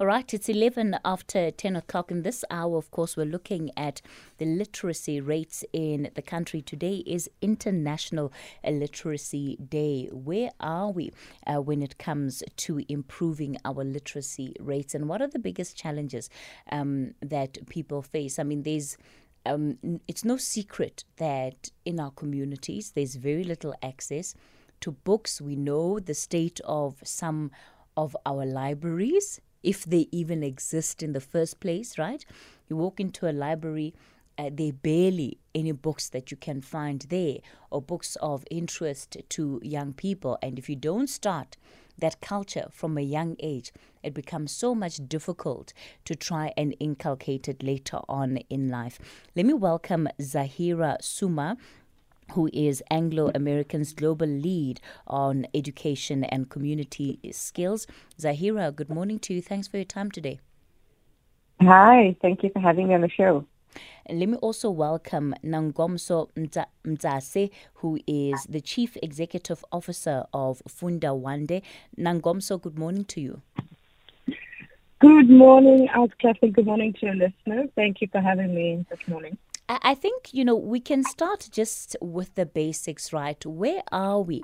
All right, it's 11 after 10 o'clock. In this hour, of course, we're looking at the literacy rates in the country. Today is International Literacy Day. Where are we when it comes to improving our literacy rates? And what are the biggest challenges that people face? I mean, there's it's no secret that in our communities, there's very little access to books. We know the state of some of our libraries, if they even exist in the first place, right? You walk into a library, there are barely any books that you can find there or books of interest to young people. And if you don't start that culture from a young age, it becomes so much difficult to try and inculcate it later on in life. Let me welcome Zaheera Soomar, who is Anglo-American's global lead on education and community skills. Zaheera, good morning to you. Thanks for your time today. Hi, thank you for having me on the show. And let me also welcome Nangamso Mtsatse, who is the Chief Executive Officer of Funda Wande. Nangamso, good morning to you. Good morning, Catherine. Good morning to your listeners. Thank you for having me this morning. I think, you know, we can start just with the basics, right? Where are we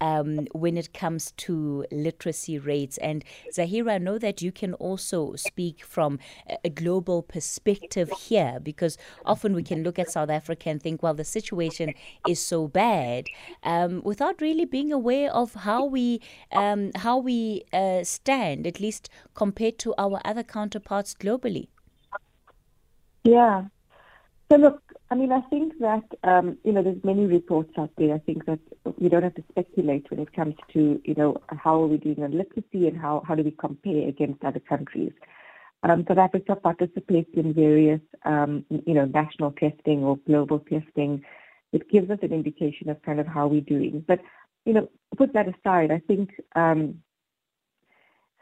when it comes to literacy rates? And Zaheera, I know that you can also speak from a global perspective here, because often we can look at South Africa and think, well, the situation is so bad, without really being aware of how we stand, at least compared to our other counterparts globally. Yeah. So look, I mean, I think that, there's many reports out there. I think that we don't have to speculate when it comes to, how are we doing on literacy and how do we compare against other countries. South Africa participates in various, national testing or global testing. It gives us an indication of kind of how we're doing. But, put that aside, I think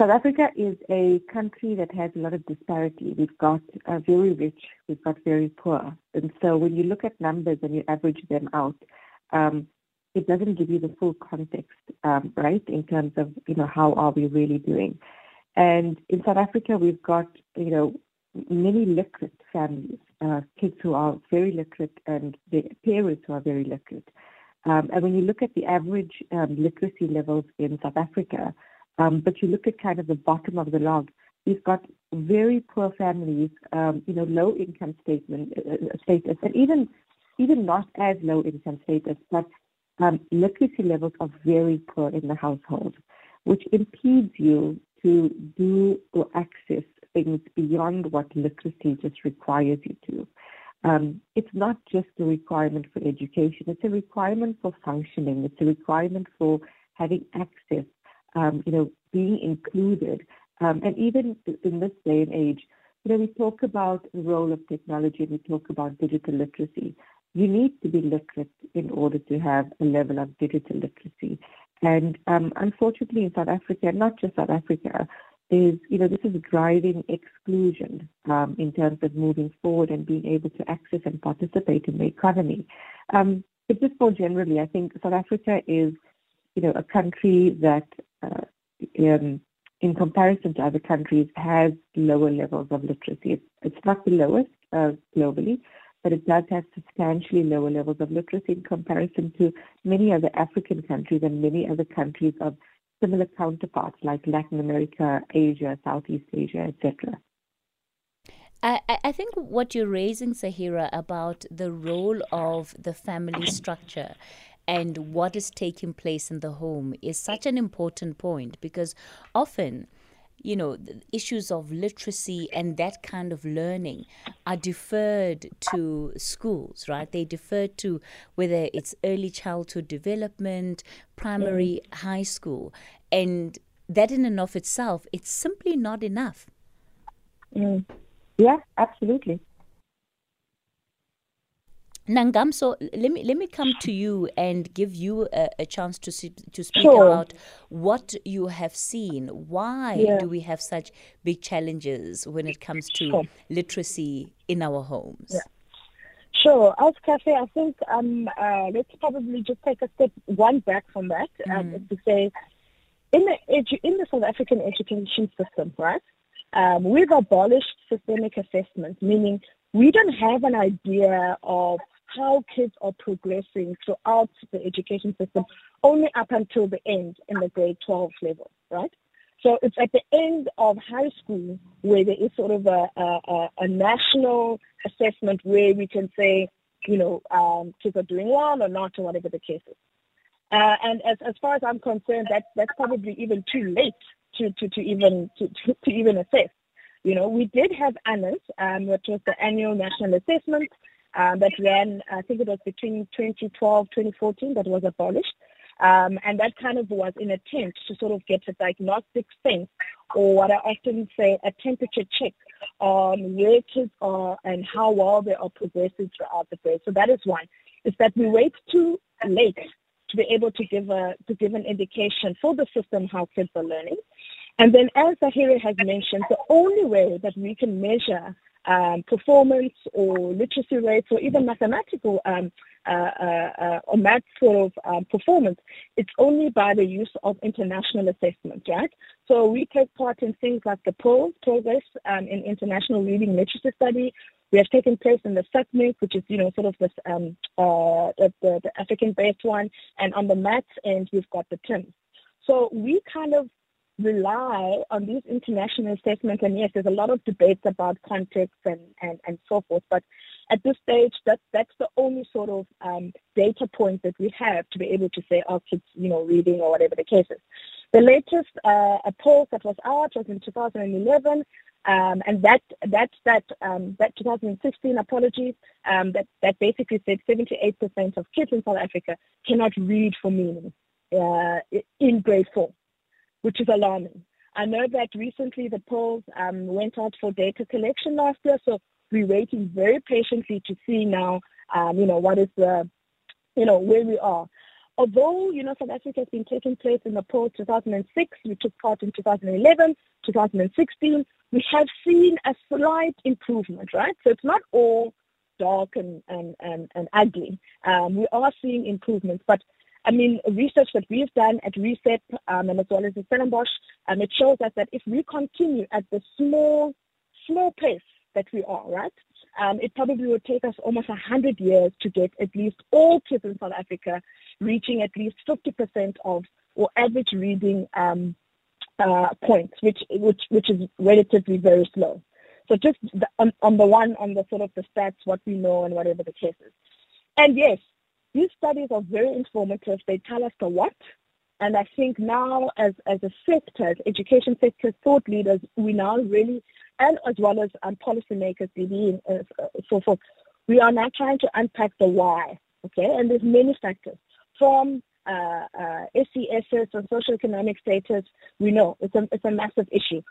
South Africa is a country that has a lot of disparity. We've got very rich, we've got very poor. And so when you look at numbers and you average them out, it doesn't give you the full context, right, in terms of, how are we really doing. And in South Africa, we've got, many literate families, kids who are very literate and their parents who are very literate. And when you look at the average literacy levels in South Africa, but you look at kind of the bottom of the log, we've got very poor families, low income status, and even not as low income status, but literacy levels are very poor in the household, which impedes you to do or access things beyond what literacy just requires you to. It's not just a requirement for education, it's a requirement for functioning, it's a requirement for having access, being included. And even in this day and age, we talk about the role of technology and we talk about digital literacy. You need to be literate in order to have a level of digital literacy. And unfortunately in South Africa, not just South Africa, this is driving exclusion in terms of moving forward and being able to access and participate in the economy. But just more generally, I think South Africa is, a country that in comparison to other countries has lower levels of literacy. It's not the lowest globally, but it does have substantially lower levels of literacy in comparison to many other African countries and many other countries of similar counterparts like Latin America, Asia, Southeast Asia, etc. I think what you're raising, Zaheera, about the role of the family structure and what is taking place in the home is such an important point, because often, the issues of literacy and that kind of learning are deferred to schools, right? They defer to whether it's early childhood development, primary, high school. And that in and of itself, it's simply not enough. Mm. Yeah, absolutely. Nangamso, let me come to you and give you a chance to speak about what you have seen. Why do we have such big challenges when it comes to literacy in our homes? Yeah. Sure. As Cafe, I think let's probably just take a step one back from that to say in the South African education system, right? We've abolished systemic assessments, meaning we don't have an idea of how kids are progressing throughout the education system only up until the end in the grade 12 level, right? So it's at the end of high school where there is sort of a national assessment where we can say, you know, kids are doing well or not, or whatever the case is. And as far as I'm concerned, that's probably even too late to even assess. You know, we did have ANAS, which was the annual national assessment that ran, I think it was between 2012, 2014, that was abolished. And that kind of was an attempt to sort of get a diagnostic sense, or what I often say, a temperature check on where kids are and how well they are progressing throughout the grade. So that is one, is that we wait too late to be able to give an indication for the system how kids are learning. And then, as Zaheera has mentioned, the only way that we can measure performance or literacy rates or even mathematical or math sort of performance, it's only by the use of international assessment, right? So we take part in things like the PIRLS, Progress in International Reading Literacy Study. We have taken place in the SACMIC, which is, you know, sort of this, the African-based one, and on the maths end, we've got the TIMS. So we kind of rely on these international assessments, and yes, there's a lot of debates about context and so forth, but at this stage, that's the only sort of data point that we have to be able to say, oh, kids, you know, reading or whatever the case is. The latest poll that was out was in 2011, and that 2016, apologies, that basically said 78% of kids in South Africa cannot read for meaning in grade 4, which is alarming. I know that recently the polls went out for data collection last year, so we're waiting very patiently to see now, you know, what is the, you know, where we are. Although, you know, South Africa has been taking place in the poll 2006, we took part in 2011, 2016, we have seen a slight improvement, right? So it's not all dark and ugly. We are seeing improvements, but I mean, research that we've done at RECEP and as well as the Stellenbosch, it shows us that if we continue at the small pace that we are, right, it probably would take us almost 100 years to get at least all kids in South Africa reaching at least 50% of or average reading points, which is relatively very slow. So just on the sort of the stats, what we know and whatever the case is. And yes, these studies are very informative. They tell us the what. And I think now as a sector, as education sector thought leaders, we now really, and as well as policymakers, DBE and so forth, we are now trying to unpack the why, okay? And there's many factors. From SESs and socioeconomic status, we know it's a massive issue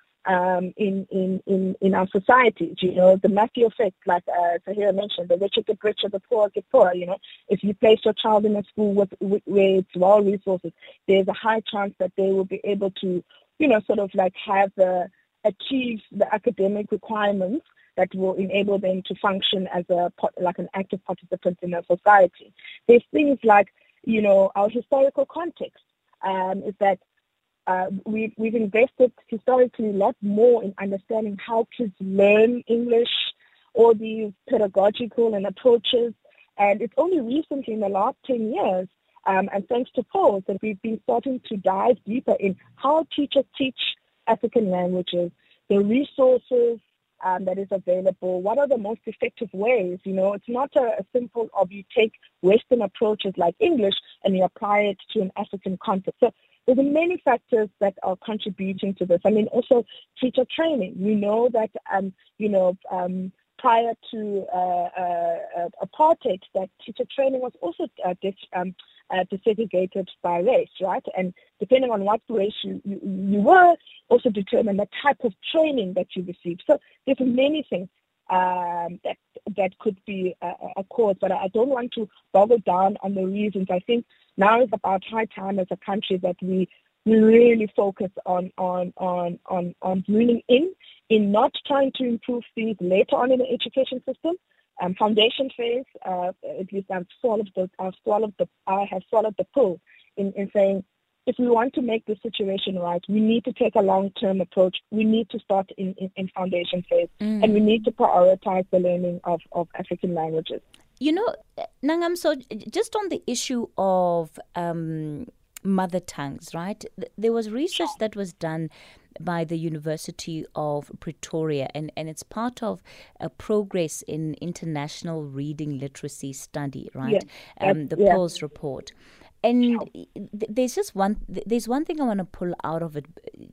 in our societies. You know, the Matthew effect, like Zaheera mentioned, the richer get richer, the poor get poorer. You know, if you place your child in a school where it's well resourced, there's a high chance that they will be able to, you know, sort of like achieve the academic requirements that will enable them to function as an active participant in our society. There's things like, you know, our historical context is that we've invested historically a lot more in understanding how kids learn English, all these pedagogical and approaches. And it's only recently in the last 10 years, and thanks to PIRLS, that we've been starting to dive deeper in how teachers teach African languages, the resources that is available, what are the most effective ways. You know, it's not a simple of you take Western approaches like English and you apply it to an African context. So, there's many factors that are contributing to this. I mean, also teacher training. We know that, prior to apartheid, that teacher training was also desegregated by race, right? And depending on what race you were, also determine the type of training that you received. So there's many things that could be a cause, but I don't want to boggle down on the reasons. I think now is about high time as a country that we really focus on leaning in not trying to improve things later on in the education system. Foundation phase, at least I have swallowed the pill in saying if we want to make the situation right, we need to take a long-term approach. We need to start in foundation phase, and we need to prioritize the learning of African languages. You know, Nangamso, just on the issue of mother tongues, right? There was research that was done by the University of Pretoria, and it's part of a progress in international reading literacy study, right? Yeah. The PIRLS report. And there's one thing I want to pull out of it,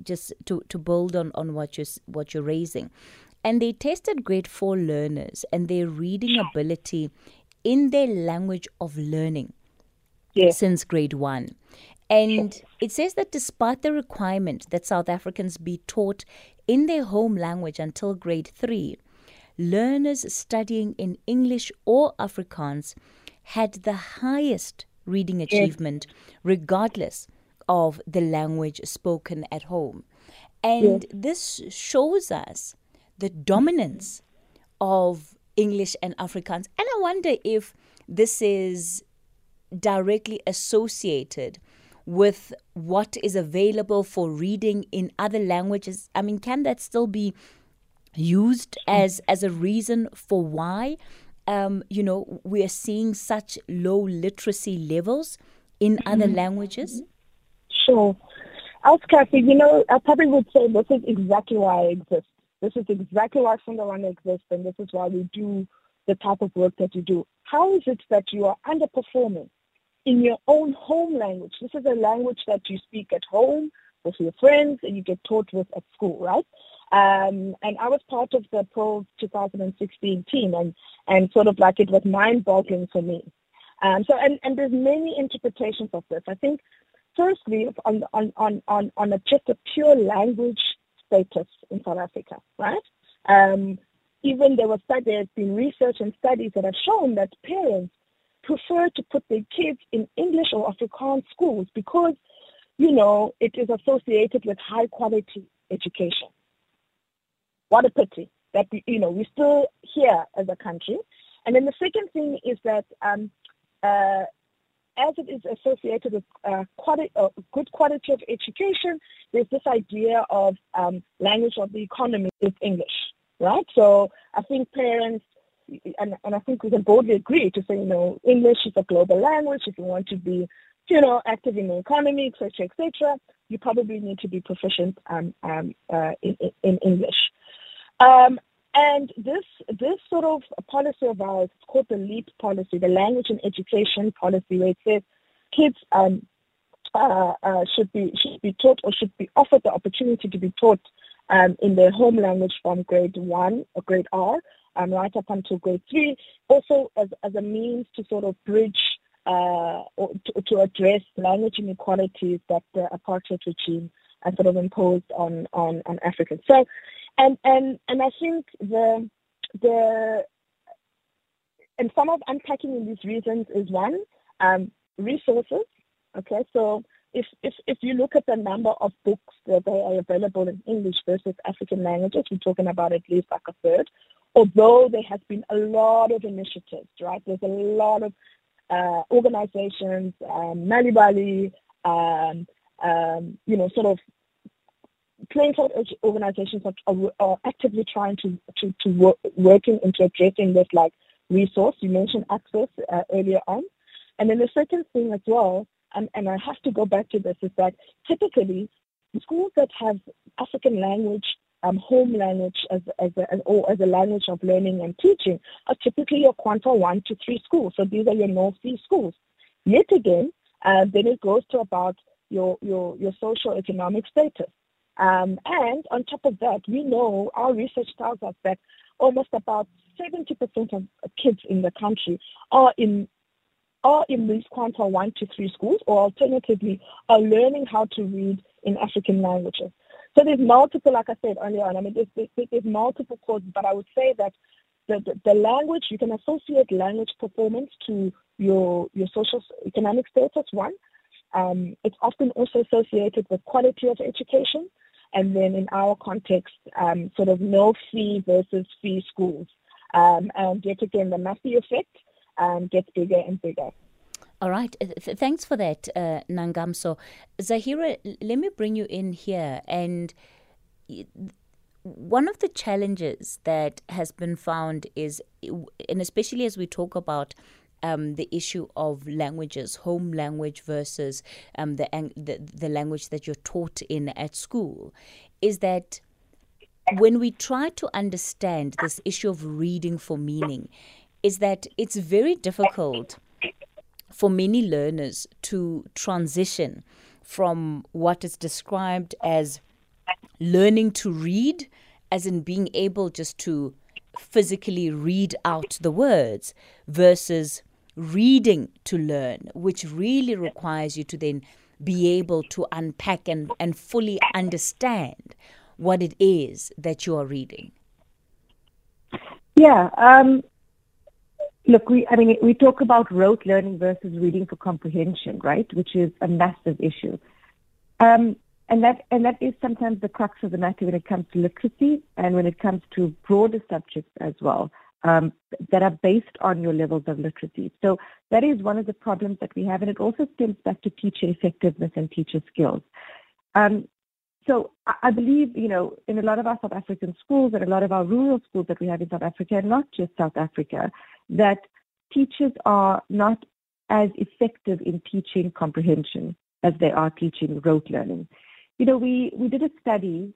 just to build on what you're raising. And they tested grade 4 learners and their reading ability in their language of learning since grade 1. And it says that despite the requirement that South Africans be taught in their home language until grade 3, learners studying in English or Afrikaans had the highest reading achievement regardless of the language spoken at home. And this shows us the dominance of English and Afrikaans. And I wonder if this is directly associated with what is available for reading in other languages. I mean, can that still be used as a reason for why, we are seeing such low literacy levels in other languages? Sure. Kathy, I probably would say this is exactly why I exist. This is exactly why Funda Wande exists, and this is why we do the type of work that you do. How is it that you are underperforming in your own home language? This is a language that you speak at home with your friends and you get taught with at school, right? And I was part of the PIRLS 2016 team, and sort of like it was mind-boggling for me. So there's many interpretations of this. I think, firstly, on just a pure language status in South Africa, right? Even there's been research and studies that have shown that parents prefer to put their kids in English or Afrikaans schools because, it is associated with high quality education. What a pity that, we're still here as a country. And then the second thing is that as it is associated with good quality of education, there's this idea of language of the economy is English, right? So I think parents, And I think we can boldly agree to say, English is a global language. If you want to be, active in the economy, etc., you probably need to be proficient in English. And this sort of policy of ours, it's called the LEAP policy, the Language and Education Policy, where it says kids should be taught or should be offered the opportunity to be taught in their home language from grade 1 or grade R. Right up until grade 3, also as a means to sort of bridge or to address language inequalities that the apartheid regime sort of imposed on Africans. So, and I think some of unpacking in these reasons is one, resources. Okay, so if you look at the number of books that they are available in English versus African languages, we're talking about at least like a third. Although there has been a lot of initiatives, right? There's a lot of organizations, Malibali, sort of plaintiff organizations are actively trying to working into addressing this, like resource. You mentioned access earlier on. And then the second thing as well, and I have to go back to this, is that typically schools that have African language home language as a language of learning and teaching are typically your quanta 1 to 3 schools. So these are your North Sea schools. Yet again, then it goes to about your socioeconomic status. And on top of that, we know our research tells us that almost about 70% of kids in the country are in these quanta 1 to 3 schools, or alternatively are learning how to read in African languages. So there's multiple, like I said earlier on, I mean, there's multiple causes, but I would say that the language, you can associate language performance to your social economic status, one. It's often also associated with quality of education, and then in our context, sort of no fee versus fee schools. And yet again, the Massey effect gets bigger and bigger. All right. Thanks for that, Nangamso. Zaheera, let me bring you in here. And one of the challenges that has been found is, and especially as we talk about the issue of languages, home language versus the language that you're taught in at school, is that when we try to understand this issue of reading for meaning, is that it's very difficult for many learners to transition from what is described as learning to read, as in being able just to physically read out the words, versus reading to learn, which really requires you to then be able to unpack and fully understand what it is that you are reading. Yeah. Look, we talk about rote learning versus reading for comprehension, right? Which is a massive issue. And that is sometimes the crux of the matter when it comes to literacy and when it comes to broader subjects as well, that are based on your levels of literacy. So that is one of the problems that we have, and it also stems back to teacher effectiveness and teacher skills. So I believe, in a lot of our South African schools and a lot of our rural schools that we have in South Africa, and not just South Africa, that teachers are not as effective in teaching comprehension as they are teaching rote learning. We did a study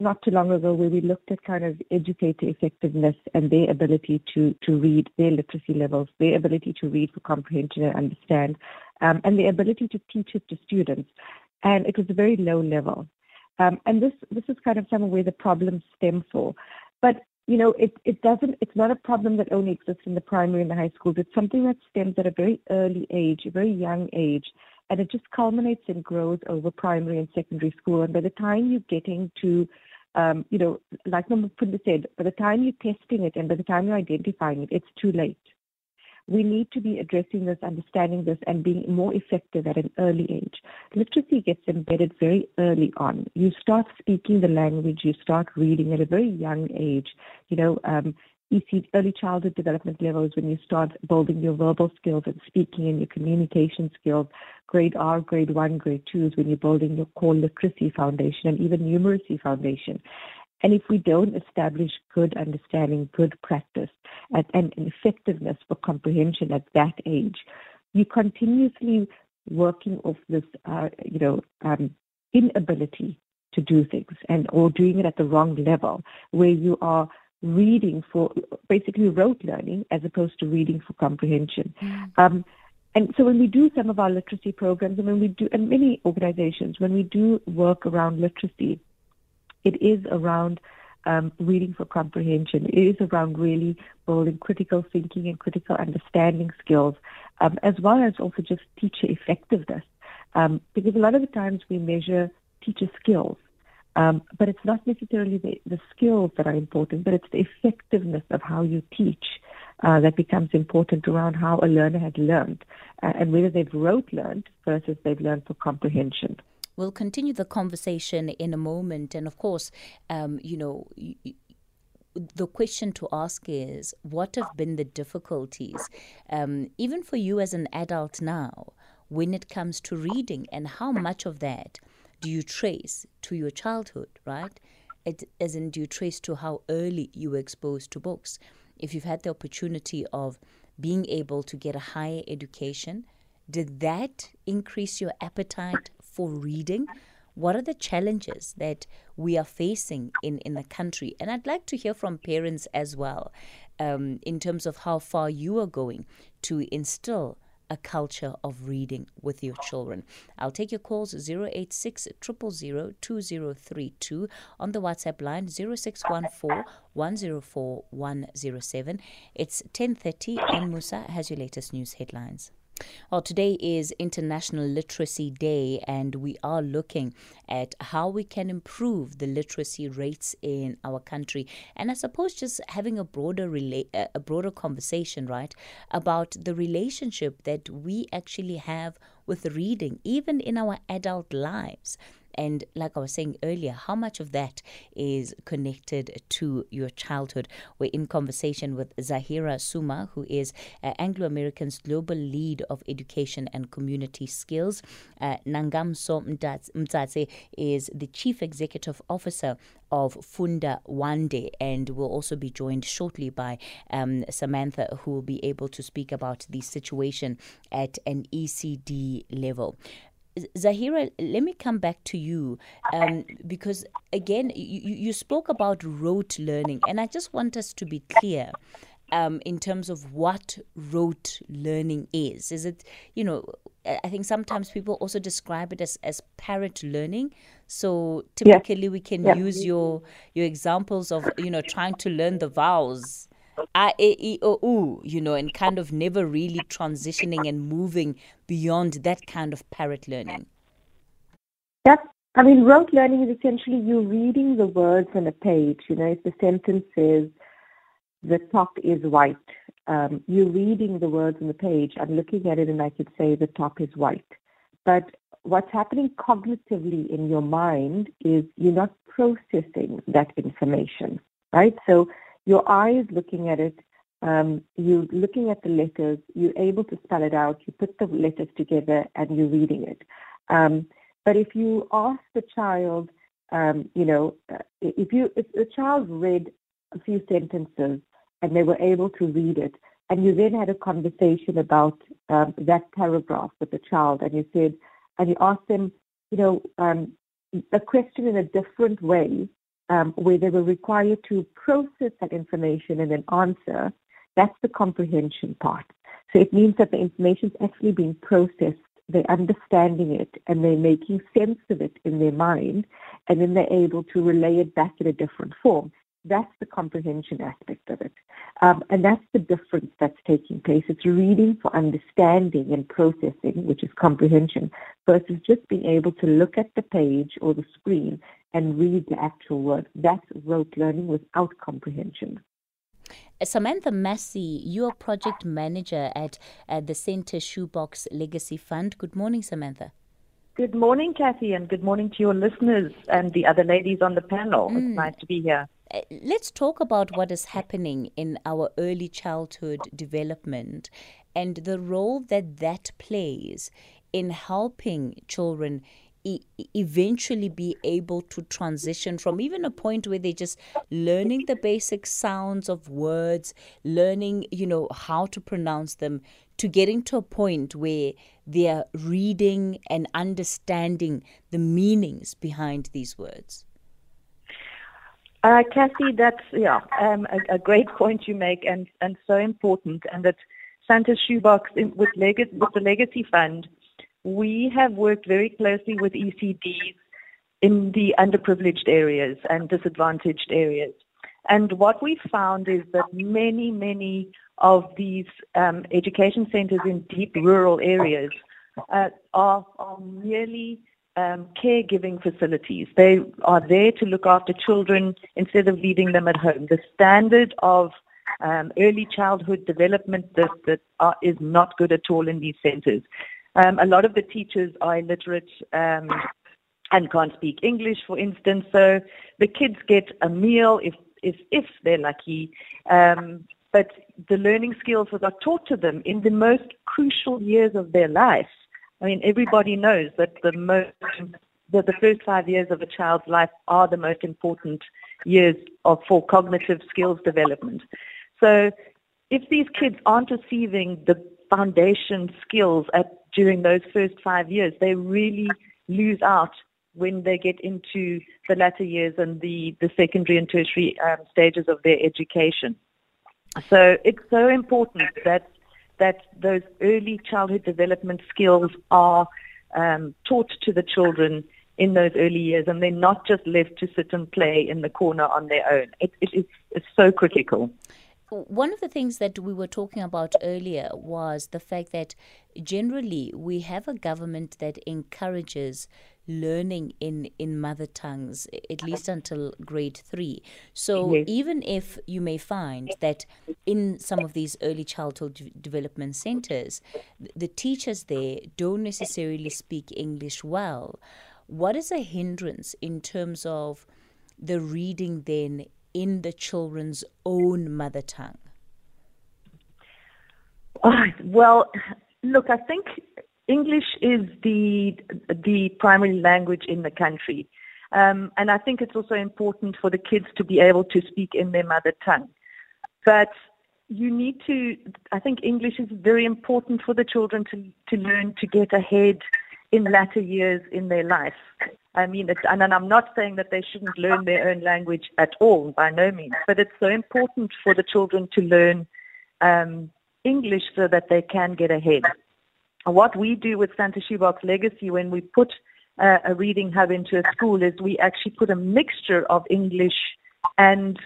not too long ago where we looked at kind of educator effectiveness and their ability to read, their literacy levels, their ability to read for comprehension and understand, and their ability to teach it to students. And it was a very low level. And this is kind of somewhere where the problems stem from. But, it's not a problem that only exists in the primary and the high schools. It's something that stems at a very early age, a very young age. And it just culminates and grows over primary and secondary school. And by the time you're getting to, like Mfunda said, by the time you're testing it and by the time you're identifying it, it's too late. We need to be addressing this, understanding this, and being more effective at an early age. Literacy gets embedded very early on. You start speaking the language, you start reading at a very young age. Early childhood development levels when you start building your verbal skills and speaking and your communication skills. Grade R, grade 1, grade 2 is when you're building your core literacy foundation and even numeracy foundation. And if we don't establish good understanding, good practice, and effectiveness for comprehension at that age, you're continuously working off this, inability to do things or doing it at the wrong level, where you are reading for basically rote learning as opposed to reading for comprehension. Mm. And so when we do some of our literacy programs, and many organizations, when we do work around literacy, it is around reading for comprehension. It is around really building critical thinking and critical understanding skills, as well as also just teacher effectiveness. Because a lot of the times we measure teacher skills, but it's not necessarily the skills that are important, but it's the effectiveness of how you teach that becomes important around how a learner had learned and whether they've rote learned versus they've learned for comprehension. We'll continue the conversation in a moment. And of course, the question to ask is, what have been the difficulties, even for you as an adult now, when it comes to reading, and how much of that do you trace to your childhood, right? Do you trace to how early you were exposed to books? If you've had the opportunity of being able to get a higher education, did that increase your appetite for reading? What are the challenges that we are facing in the country? And I'd like to hear from parents as well, in terms of how far you are going to instill a culture of reading with your children. I'll take your calls 086-000-2032 on the WhatsApp line 0614-104-107. It's 10:30 and Musa has your latest news headlines. Well, today is International Literacy Day, and we are looking at how we can improve the literacy rates in our country. And I suppose just having a broader conversation, right, about the relationship that we actually have with reading, even in our adult lives. And like I was saying earlier, how much of that is connected to your childhood? We're in conversation with Zaheera Soomar, who is Anglo-American's Global Lead of Education and Community Skills. Nangamso Mtsatse is the Chief Executive Officer of Funda Wande, and will also be joined shortly by Samantha, who will be able to speak about the situation at an ECD level. Zaheera, let me come back to you because, again, you spoke about rote learning, and I just want us to be clear in terms of what rote learning is. Is it, you know, I think sometimes people also describe it as parrot learning. So typically we can use your examples of, you know, trying to learn the vowels, I, A, E, O, U, you know, and kind of never really transitioning and moving beyond that kind of parrot learning. Yes. I mean, rote learning is essentially you reading the words on a page. You know, if the sentence says, the top is white, you're reading the words on the page. I'm looking at it and I could say the top is white. But what's happening cognitively in your mind is you're not processing that information, right? So your eye is looking at it, you're looking at the letters, you're able to spell it out, you put the letters together and you're reading it. But if you ask the child, you know, if the child read a few sentences and they were able to read it, and you then had a conversation about that paragraph with the child, and you said, and you asked them, you know, a question in a different way, where they were required to process that information and then answer, that's the comprehension part. So it means that the information is actually being processed, they're understanding it, and they're making sense of it in their mind, and then they're able to relay it back in a different form. That's the comprehension aspect of it. And that's the difference that's taking place. It's reading for understanding and processing, which is comprehension, versus just being able to look at the page or the screen and read the actual word. That's rote learning without comprehension. Samantha Massey, you're project manager at the Santa Shoebox Legacy Fund. Good morning, Samantha. Good morning, Kathy, and good morning to your listeners and the other ladies on the panel. It's nice to be here. Let's talk about what is happening in our early childhood development and the role that plays in helping children eventually be able to transition from even a point where they're just learning the basic sounds of words, learning, you know, how to pronounce them, to getting to a point where they're reading and understanding the meanings behind these words. Kathy, that's a great point you make, and so important. And at Santa Shoebox, with the Legacy Fund, we have worked very closely with ECDs in the underprivileged areas and disadvantaged areas. And what we found is that many, many of these education centers in deep rural areas are merely caregiving facilities. They are there to look after children instead of leaving them at home. The standard of early childhood development that is not good at all in these centers. A lot of the teachers are illiterate and can't speak English, for instance. So the kids get a meal if they're lucky, but the learning skills that are taught to them in the most crucial years of their life. I mean, everybody knows that the first 5 years of a child's life are the most important years for cognitive skills development. So if these kids aren't receiving the foundation skills during those first 5 years, they really lose out when they get into the latter years and the secondary and tertiary stages of their education. So it's so important that those early childhood development skills are taught to the children in those early years, and they're not just left to sit and play in the corner on their own. It's so critical. One of the things that we were talking about earlier was the fact that generally we have a government that encourages learning in mother tongues, at least until grade 3. So even if you may find that in some of these early childhood development centers, the teachers there don't necessarily speak English well, what is a hindrance in terms of the reading then in the children's own mother tongue? Well, look, I think English is the primary language in the country. And I think it's also important for the kids to be able to speak in their mother tongue. But you need to, I think English is very important for the children to learn to get ahead in latter years in their life. I mean, and I'm not saying that they shouldn't learn their own language at all, by no means, but it's so important for the children to learn English so that they can get ahead. What we do with Santa Shoebox Legacy when we put a reading hub into a school is we actually put a mixture of English and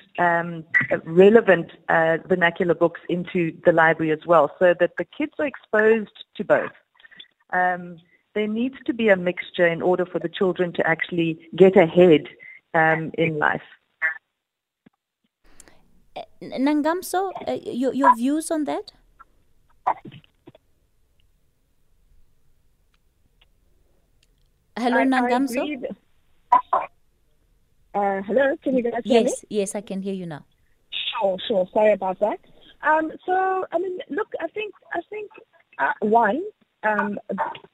relevant vernacular books into the library as well, so that the kids are exposed to both. There needs to be a mixture in order for the children to actually get ahead in life. Nangamso, your views on that? Hello, Nangamso. Hello, can you guys hear me? Yes, I can hear you now. Sure. Sorry about that. I think, one.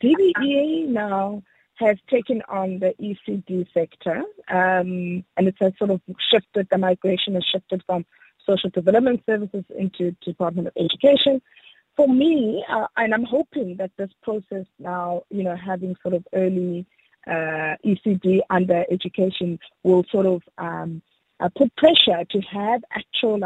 DBE now has taken on the ECD sector, and it has sort of shifted, the migration has shifted from social development services into Department of Education. For me, and I'm hoping that this process now, having sort of early ECD under education will sort of put pressure to have actual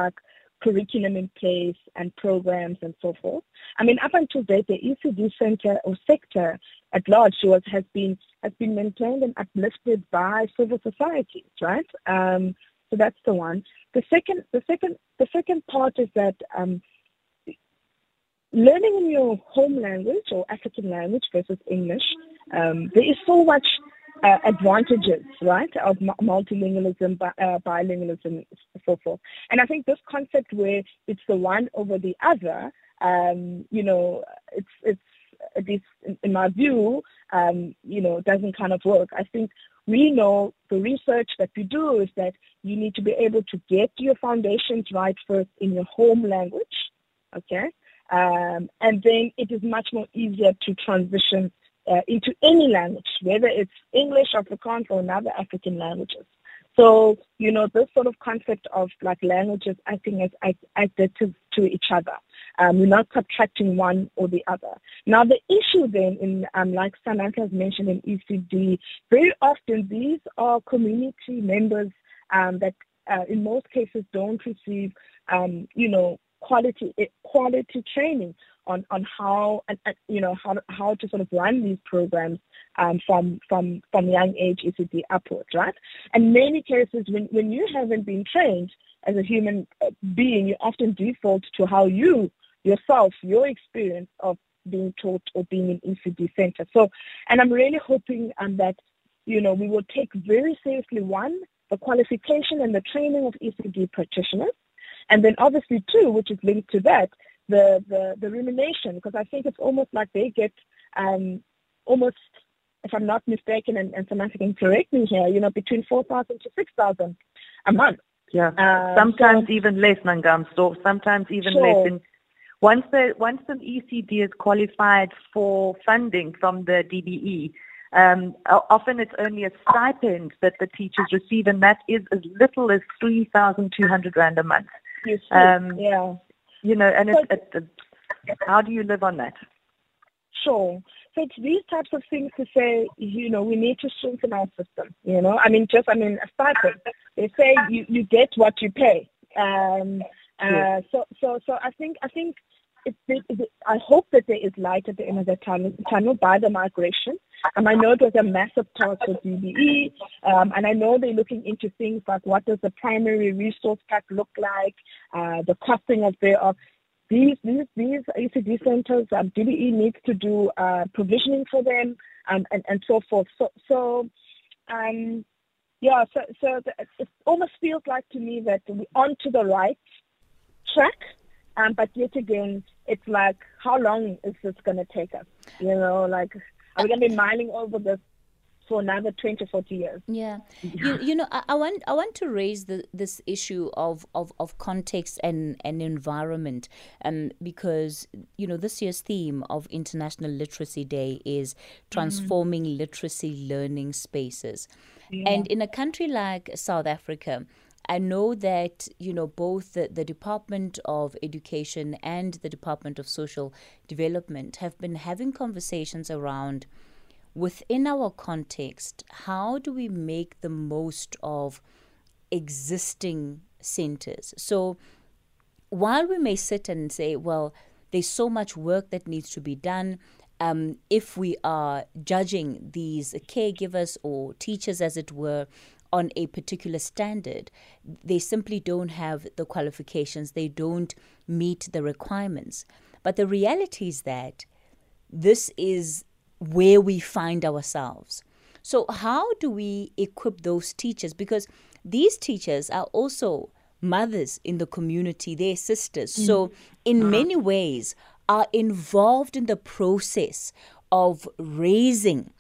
curriculum in place and programs and so forth. I mean, up until date, the ECD center or sector at large has been maintained and uplifted by civil societies, right? So that's the one. The second part is that learning in your home language or African language versus English, there is so much advantages, right, of multilingualism, bilingualism, so forth. And I think this concept where it's the one over the other, it's at least in my view, doesn't kind of work. I think we know the research that we do is that you need to be able to get your foundations right first in your home language, okay, and then it is much more easier to transition into any language, whether it's English, Afrikaans, or another African languages. So, this sort of concept of languages acting as additive to each other. We're not subtracting one or the other. Now, the issue then, like Samantha has mentioned in ECD, very often these are community members that in most cases don't receive, quality training on how how to sort of run these programs from young age, ECD upwards, right? And many cases when you haven't been trained as a human being, you often default to how you yourself, your experience of being taught or being in ECD center. So, and I'm really hoping that we will take very seriously one, the qualification and the training of ECD practitioners, and then obviously two, which is linked to that, the remuneration, because I think it's almost like they get almost, if I'm not mistaken, and Samantha can correct me here, between 4,000 to 6,000 a month. Yeah, sometimes even less, Nangamso. Sometimes even less. And once the ECD is qualified for funding from the DBE, often it's only a stipend that the teachers receive, and that is as little as 3,200 rand a month. Yes, yeah. And how do you live on that? Sure. So it's these types of things to say, we need to strengthen our system, a stipend. They say you get what you pay. Yes. So I think I hope that there is light at the end of the tunnel by the migration. I know there's a massive talk with DBE, and I know they're looking into things like what does the primary resource pack look like, the costing of thereof. These ECD centers, DBE needs to do provisioning for them and so forth. So it almost feels like to me that we're onto the right track. But yet again, it's like, how long is this going to take us? Are we going to be miling over this for another 20, 40 years. Yeah. I want to raise this issue of context and environment, because, this year's theme of International Literacy Day is transforming literacy learning spaces. Yeah. And in a country like South Africa, I know that, both the Department of Education and the Department of Social Development have been having conversations around, within our context, how do we make the most of existing centers? So while we may sit and say, well, there's so much work that needs to be done, if we are judging these caregivers or teachers, as it were, on a particular standard, they simply don't have the qualifications, they don't meet the requirements. But the reality is that this is where we find ourselves. So how do we equip those teachers? Because these teachers are also mothers in the community, they're sisters. Mm-hmm. So in many ways are involved in the process of raising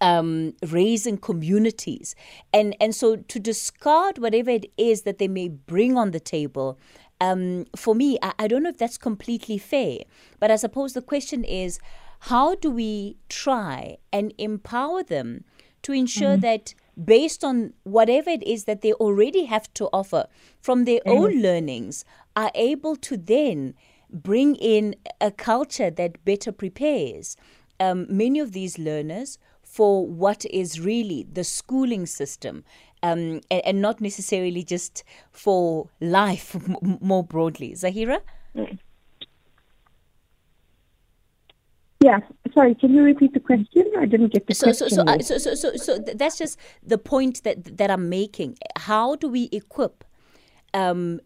communities. And so to discard whatever it is that they may bring on the table, for me, I don't know if that's completely fair. But I suppose the question is, how do we try and empower them to ensure that based on whatever it is that they already have to offer from their own learnings, are able to then bring in a culture that better prepares many of these learners for what is really the schooling system, and not necessarily just for life more broadly. Zaheera? Yeah, sorry, can you repeat the question? I didn't get the question. So that's just the point that I'm making. How do we equip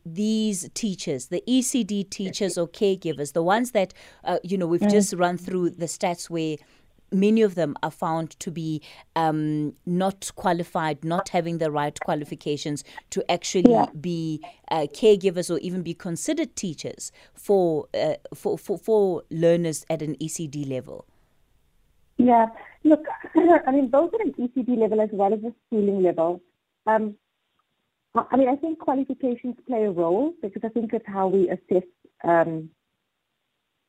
these teachers, the ECD teachers or caregivers, the ones that, we've just run through the stats where many of them are found to be not qualified, not having the right qualifications to actually be caregivers or even be considered teachers for learners at an ECD level? Yeah, look, I mean, both at an ECD level as well as the schooling level. I think qualifications play a role because I think it's how we assess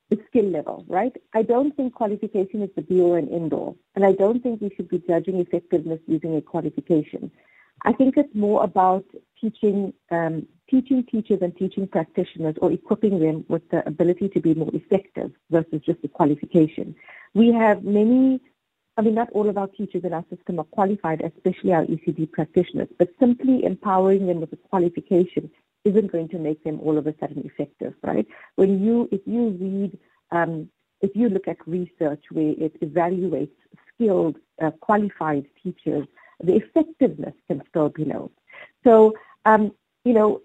the skill level, right? I don't think qualification is the be-all and end-all, and I don't think we should be judging effectiveness using a qualification. I think it's more about teaching teachers and teaching practitioners, or equipping them with the ability to be more effective versus just a qualification. We have not all of our teachers in our system are qualified, especially our ECD practitioners, but simply empowering them with a qualification isn't going to make them all of a sudden effective, right? If you look at research where it evaluates skilled, qualified teachers, the effectiveness can still be low. So, we do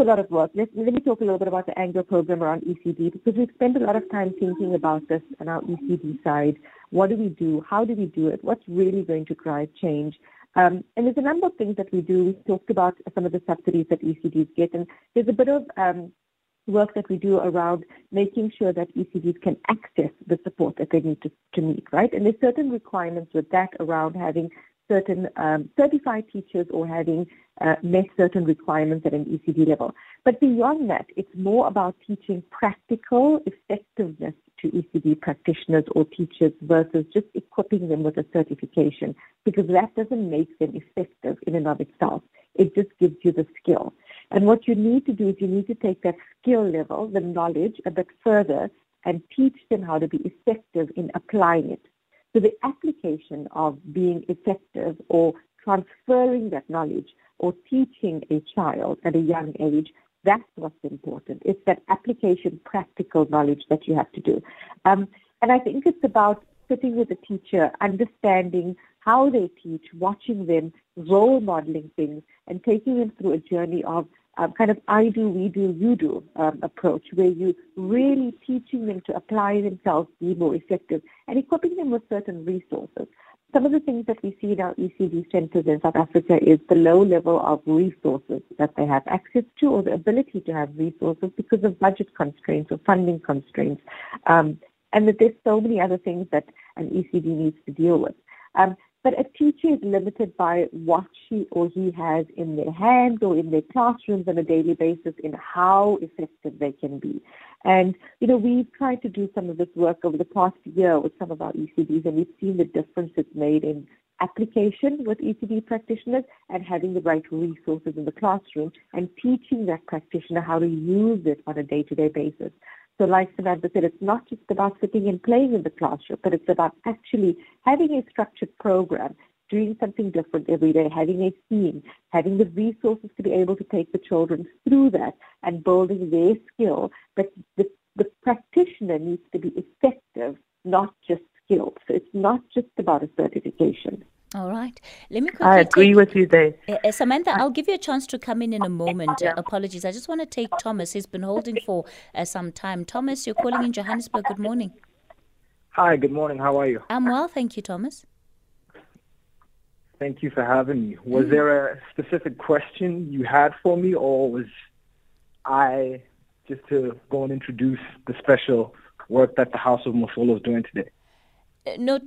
a lot of work. Let me talk a little bit about the Anglo program around ECD, because we spend a lot of time thinking about this on our ECD side. What do we do? How do we do it? What's really going to drive change? And there's a number of things that we do. We talked about some of the subsidies that ECDs get, and there's a bit of work that we do around making sure that ECDs can access the support that they need to meet, right? And there's certain requirements with that around having certain certified teachers or having met certain requirements at an ECD level. But beyond that, it's more about teaching practical effectiveness to ECD practitioners or teachers versus just equipping them with a certification, because that doesn't make them effective in and of itself. It just gives you the skill. And what you need to do is you need to take that skill level, the knowledge, a bit further and teach them how to be effective in applying it. So the application of being effective or transferring that knowledge or teaching a child at a young age, that's what's important. It's that application, practical knowledge that you have to do. And I think it's about sitting with a teacher, understanding how they teach, watching them, role modeling things, and taking them through a journey of kind of I do, we do, you do approach, where you really teaching them to apply themselves, be more effective, and equipping them with certain resources. Some of the things that we see in our ECD centers in South Africa is the low level of resources that they have access to, or the ability to have resources because of budget constraints or funding constraints, and that there's so many other things that an ECD needs to deal with. But a teacher is limited by what she or he has in their hands or in their classrooms on a daily basis in how effective they can be. And, you know, we've tried to do some of this work over the past year with some of our ECDs, and we've seen the difference it's made in application with ECD practitioners and having the right resources in the classroom and teaching that practitioner how to use it on a day-to-day basis. So like Samantha said, it's not just about sitting and playing in the classroom, but it's about actually having a structured program, doing something different every day, having a theme, having the resources to be able to take the children through that and building their skill. But the practitioner needs to be effective, not just skilled. So it's not just about a certification. All right. Let me quickly I agree with you there. Samantha, I'll give you a chance to come in a moment. Apologies. I just want to take Thomas. He's been holding for some time. Thomas, you're calling in Johannesburg. Good morning. Hi, good morning. How are you? I'm well, thank you, Thomas. Thank you for having me. Was there a specific question you had for me, or was I just to go and introduce the special work that the House of Mofolo is doing today? No,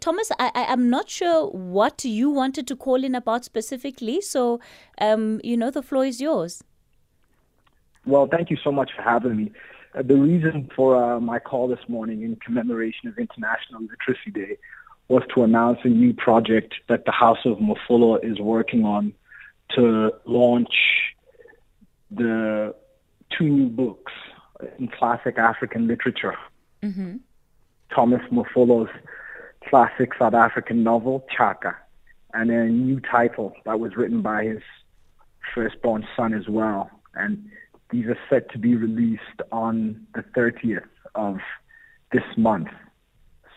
Thomas, I'm not sure what you wanted to call in about specifically, so, you know, the floor is yours. Well, thank you so much for having me. The reason for my call this morning in commemoration of International Literacy Day was to announce a new project that the House of Mofolo is working on to launch the 2 new books in classic African literature. Mm-hmm. Thomas Mofolo's classic South African novel, Chaka, and a new title that was written by his firstborn son as well. And these are set to be released on the 30th of this month.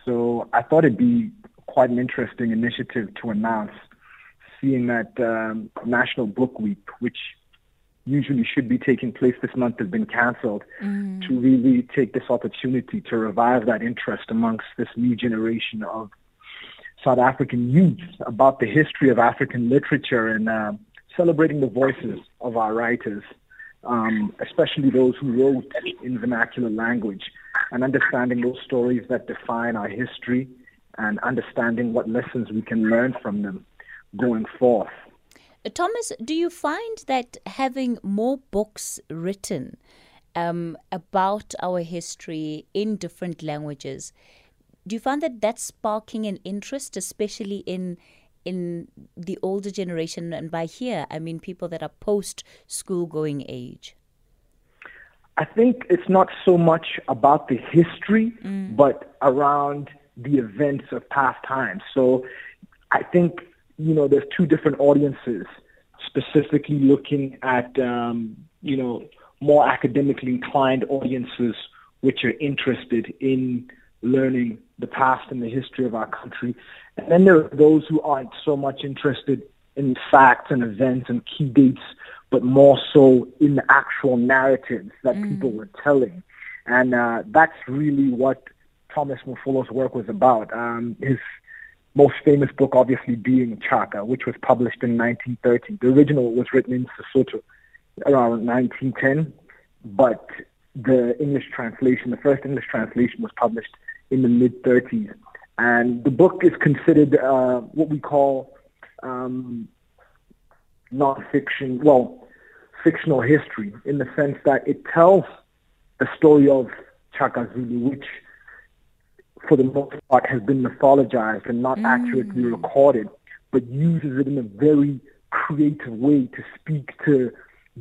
So I thought it'd be quite an interesting initiative to announce, seeing that National Book Week, which usually should be taking place this month, has been cancelled, to really take this opportunity to revive that interest amongst this new generation of South African youth about the history of African literature and celebrating the voices of our writers, especially those who wrote in vernacular language, and understanding those stories that define our history and understanding what lessons we can learn from them going forth. Thomas, do you find that having more books written about our history in different languages, do you find that that's sparking an interest, especially in the older generation? And by here, I mean people that are post-school going age. I think it's not so much about the history, but around the events of past times. So I think, you know, there's 2 different audiences specifically looking at, you know, more academically inclined audiences which are interested in learning the past and the history of our country. And then there are those who aren't so much interested in facts and events and key dates, but more so in the actual narratives that people were telling. And that's really what Thomas Mofolo's work was about. His most famous book, obviously, being Chaka, which was published in 1930. The original was written in Sosoto around 1910, but the English translation, the first English translation, was published in the mid-30s. And the book is considered what we call non-fiction, well, fictional history, in the sense that it tells the story of Chaka Zulu, which for the most part has been mythologized and not accurately recorded, but uses it in a very creative way to speak to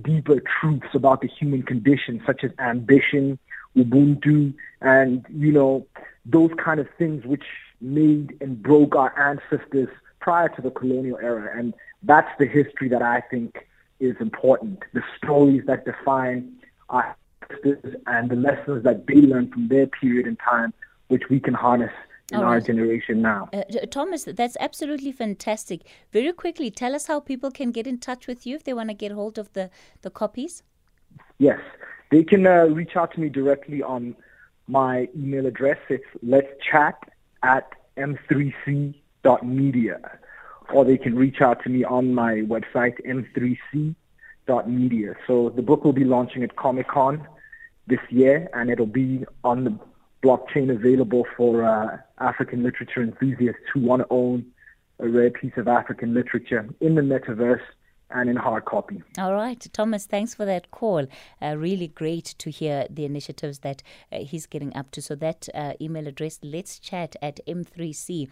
deeper truths about the human condition, such as ambition, Ubuntu, and, you know, those kind of things which made and broke our ancestors prior to the colonial era. And that's the history that I think is important, the stories that define our ancestors and the lessons that they learned from their period in time, which we can harness in our generation now. Thomas, that's absolutely fantastic. Very quickly, tell us how people can get in touch with you if they want to get hold of the copies. Yes, they can reach out to me directly on my email address. It's letschat@m3c.media. Or they can reach out to me on my website, m3c.media. So the book will be launching at Comic-Con this year, and it'll be on the blockchain available for African literature enthusiasts who want to own a rare piece of African literature in the metaverse and in hard copy. All right, Thomas, thanks for that call. Really great to hear the initiatives that he's getting up to. So that email address, let's chat at m3c.media.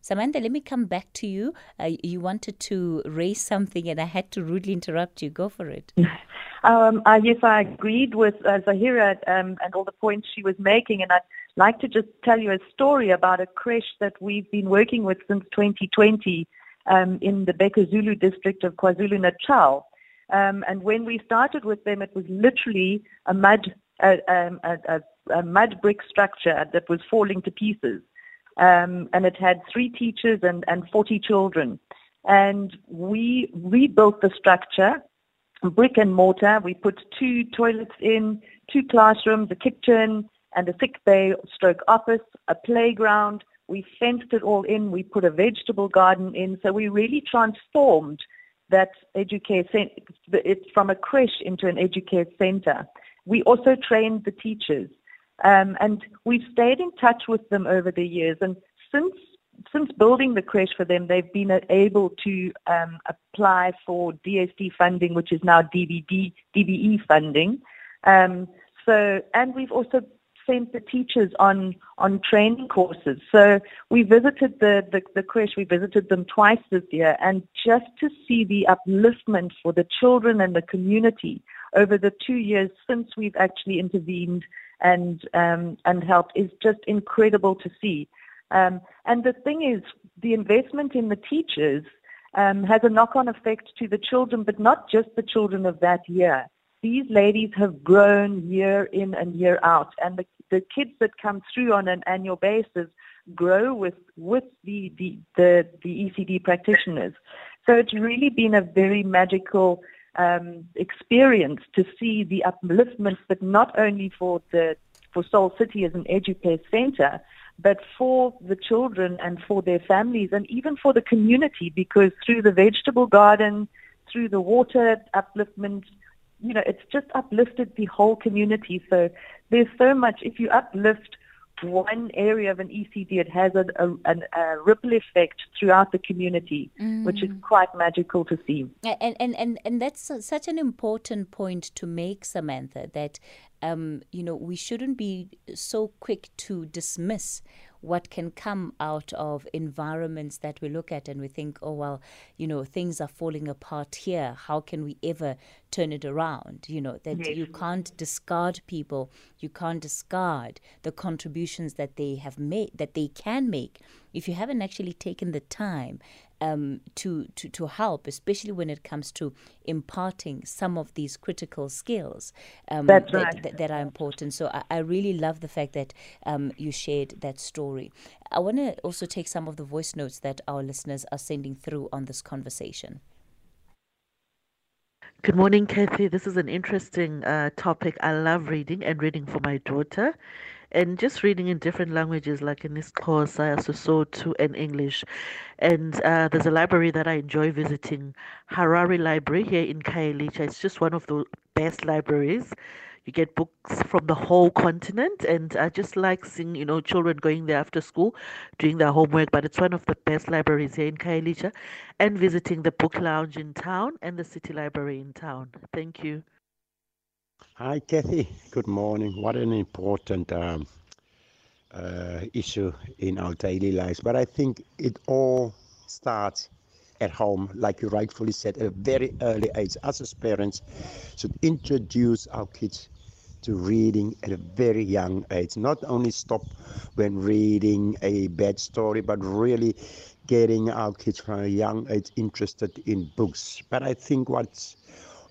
Samantha, let me come back to you. You wanted to raise something and I had to rudely interrupt you. Go for it. Yes, I agreed with Zaheera and all the points she was making, and I'd like to just tell you a story about a creche that we've been working with since 2020. In the Bekazulu district of KwaZulu-Natal. And when we started with them, it was literally a mud brick structure that was falling to pieces. And it had 3 teachers and 40 children. And we rebuilt the structure, brick and mortar. We put 2 toilets in, 2 classrooms, a kitchen, and a sick bay / office, a playground. We fenced it all in. We put a vegetable garden in. So we really transformed that education from a creche into an educare center. We also trained the teachers. And we've stayed in touch with them over the years. And since building the creche for them, they've been able to apply for DSD funding, which is now DBE funding. And we've also sent the teachers on training courses. So we visited the creche, we visited them twice this year, and just to see the upliftment for the children and the community over the 2 years since we've actually intervened and helped is just incredible to see. And the thing is, the investment in the teachers has a knock-on effect to the children, but not just the children of that year. These ladies have grown year in and year out, and the kids that come through on an annual basis grow with the ECD practitioners. So it's really been a very magical experience to see the upliftment, but not only for Soul City as an educare center, but for the children and for their families and even for the community, because through the vegetable garden, through the water upliftment, you know, it's just uplifted the whole community. So there's so much. If you uplift one area of an ECD, it has a ripple effect throughout the community, which is quite magical to see. And that's such an important point to make, Samantha, that, you know, we shouldn't be so quick to dismiss what can come out of environments that we look at and we think, oh, well, you know, things are falling apart here. How can we ever turn it around? You know, that yes. You can't discard people. You can't discard the contributions that they have made, that they can make, if you haven't actually taken the time to help, especially when it comes to imparting some of these critical skills that are important. So I really love the fact that you shared that story. I want to also take some of the voice notes that our listeners are sending through on this conversation. Good morning, Kathy. This is an interesting topic. I love reading and reading for my daughter. And just reading in different languages, like in isiXhosa, Sosoto, and English. And there's a library that I enjoy visiting, Harari Library here in Khayelitsha. It's just one of the best libraries. You get books from the whole continent, and I just like seeing, you know, children going there after school, doing their homework. But it's one of the best libraries here in Khayelitsha, and visiting the book lounge in town and the city library in town. Thank you. Hi, Kathy. Good morning. What an important issue in our daily lives. But I think it all starts at home, like you rightfully said, at a very early age. Us as parents should introduce our kids to reading at a very young age. Not only stop when reading a bad story, but really getting our kids from a young age interested in books. But I think what's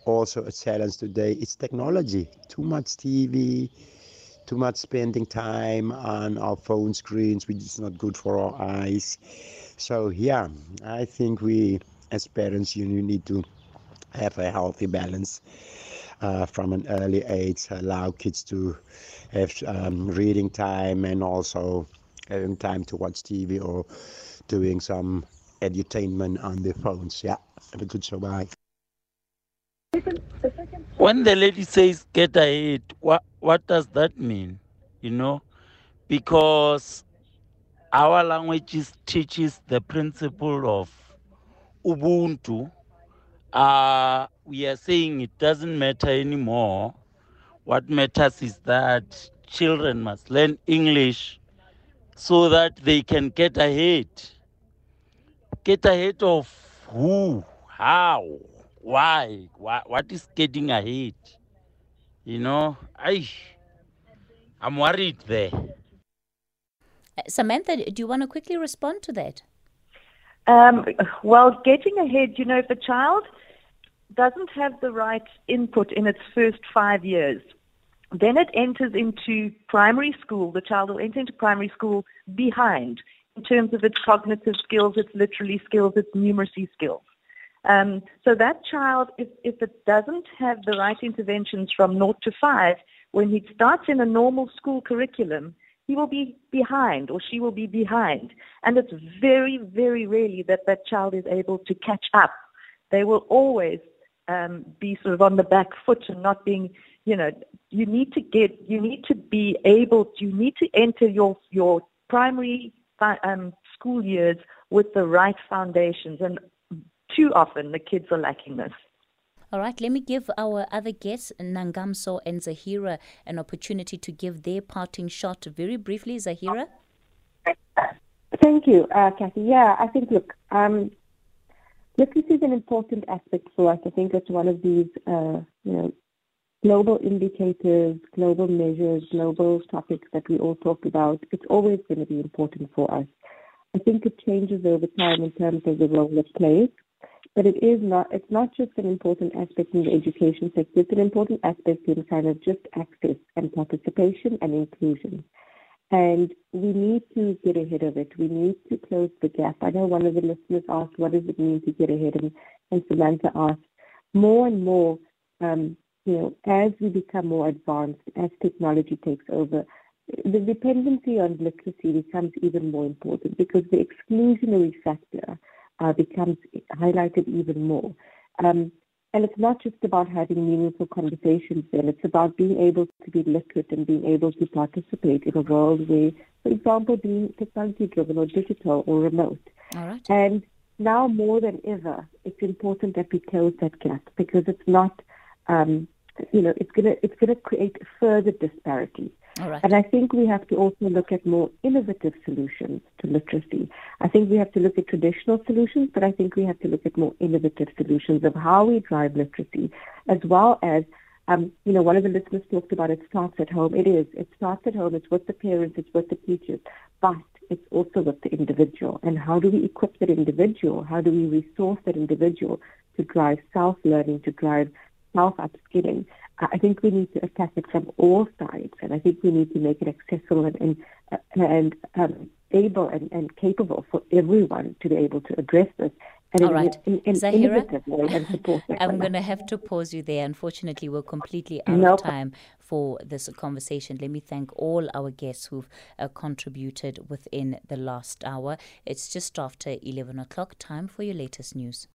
also a challenge today is technology. Too much TV, too much spending time on our phone screens, which is not good for our eyes. So yeah, I think we as parents, you need to have a healthy balance from an early age, allow kids to have reading time and also having time to watch TV or doing some edutainment on their phones. Yeah, have a good show, bye. When the lady says get ahead, what does that mean? you know, because our language teaches the principle of Ubuntu. We are saying it doesn't matter anymore. What matters is that children must learn English so that they can get ahead. Get ahead of who, how, why, what is getting ahead? You know, I'm worried there. Samantha, do you want to quickly respond to that? Well, getting ahead, you know, if a child doesn't have the right input in its first 5 years, then it enters into primary school. The child will enter into primary school behind in terms of its cognitive skills, its literary skills, its numeracy skills. So that child, if it doesn't have the right interventions from 0 to 5, when he starts in a normal school curriculum, he will be behind or she will be behind. And it's very, very rarely that that child is able to catch up. They will always be sort of on the back foot and not being, you know, you need to enter your primary school years with the right foundations. And too often the kids are lacking this. All right, let me give our other guests, Nangamso and Zaheera, an opportunity to give their parting shot very briefly. Zaheera? Thank you, Kathy. Yeah, I think, look, literacy is an important aspect for us. I think it's one of these, global indicators, global measures, global topics that we all talk about. It's always going to be important for us. I think it changes over time in terms of the role it plays. But it's not just an important aspect in the education sector, it's an important aspect in kind of just access and participation and inclusion. And we need to get ahead of it. We need to close the gap. I know one of the listeners asked, what does it mean to get ahead? And Samantha asked, more and more, as we become more advanced, as technology takes over, the dependency on literacy becomes even more important because the exclusionary factor becomes highlighted even more. And it's not just about having meaningful conversations then, it's about being able to be literate and being able to participate in a world where, for example, being technology-driven or digital or remote. All right. And now more than ever, it's important that we close that gap because it's not, it's gonna create further disparity. All right. And I think we have to also look at more innovative solutions to literacy. I think we have to look at traditional solutions, but I think we have to look at more innovative solutions of how we drive literacy, as well as, one of the listeners talked about it starts at home. It is. It starts at home. It's with the parents. It's with the teachers. But it's also with the individual. And how do we equip that individual? How do we resource that individual to drive self-learning, to drive self-upskilling? I think we need to attack it from all sides, and I think we need to make it accessible and able and capable for everyone to be able to address this. And all right, Zaheera, I'm going to have to pause you there. Unfortunately, we're completely out of time for this conversation. Let me thank all our guests who've contributed within the last hour. It's just after 11 o'clock, time for your latest news.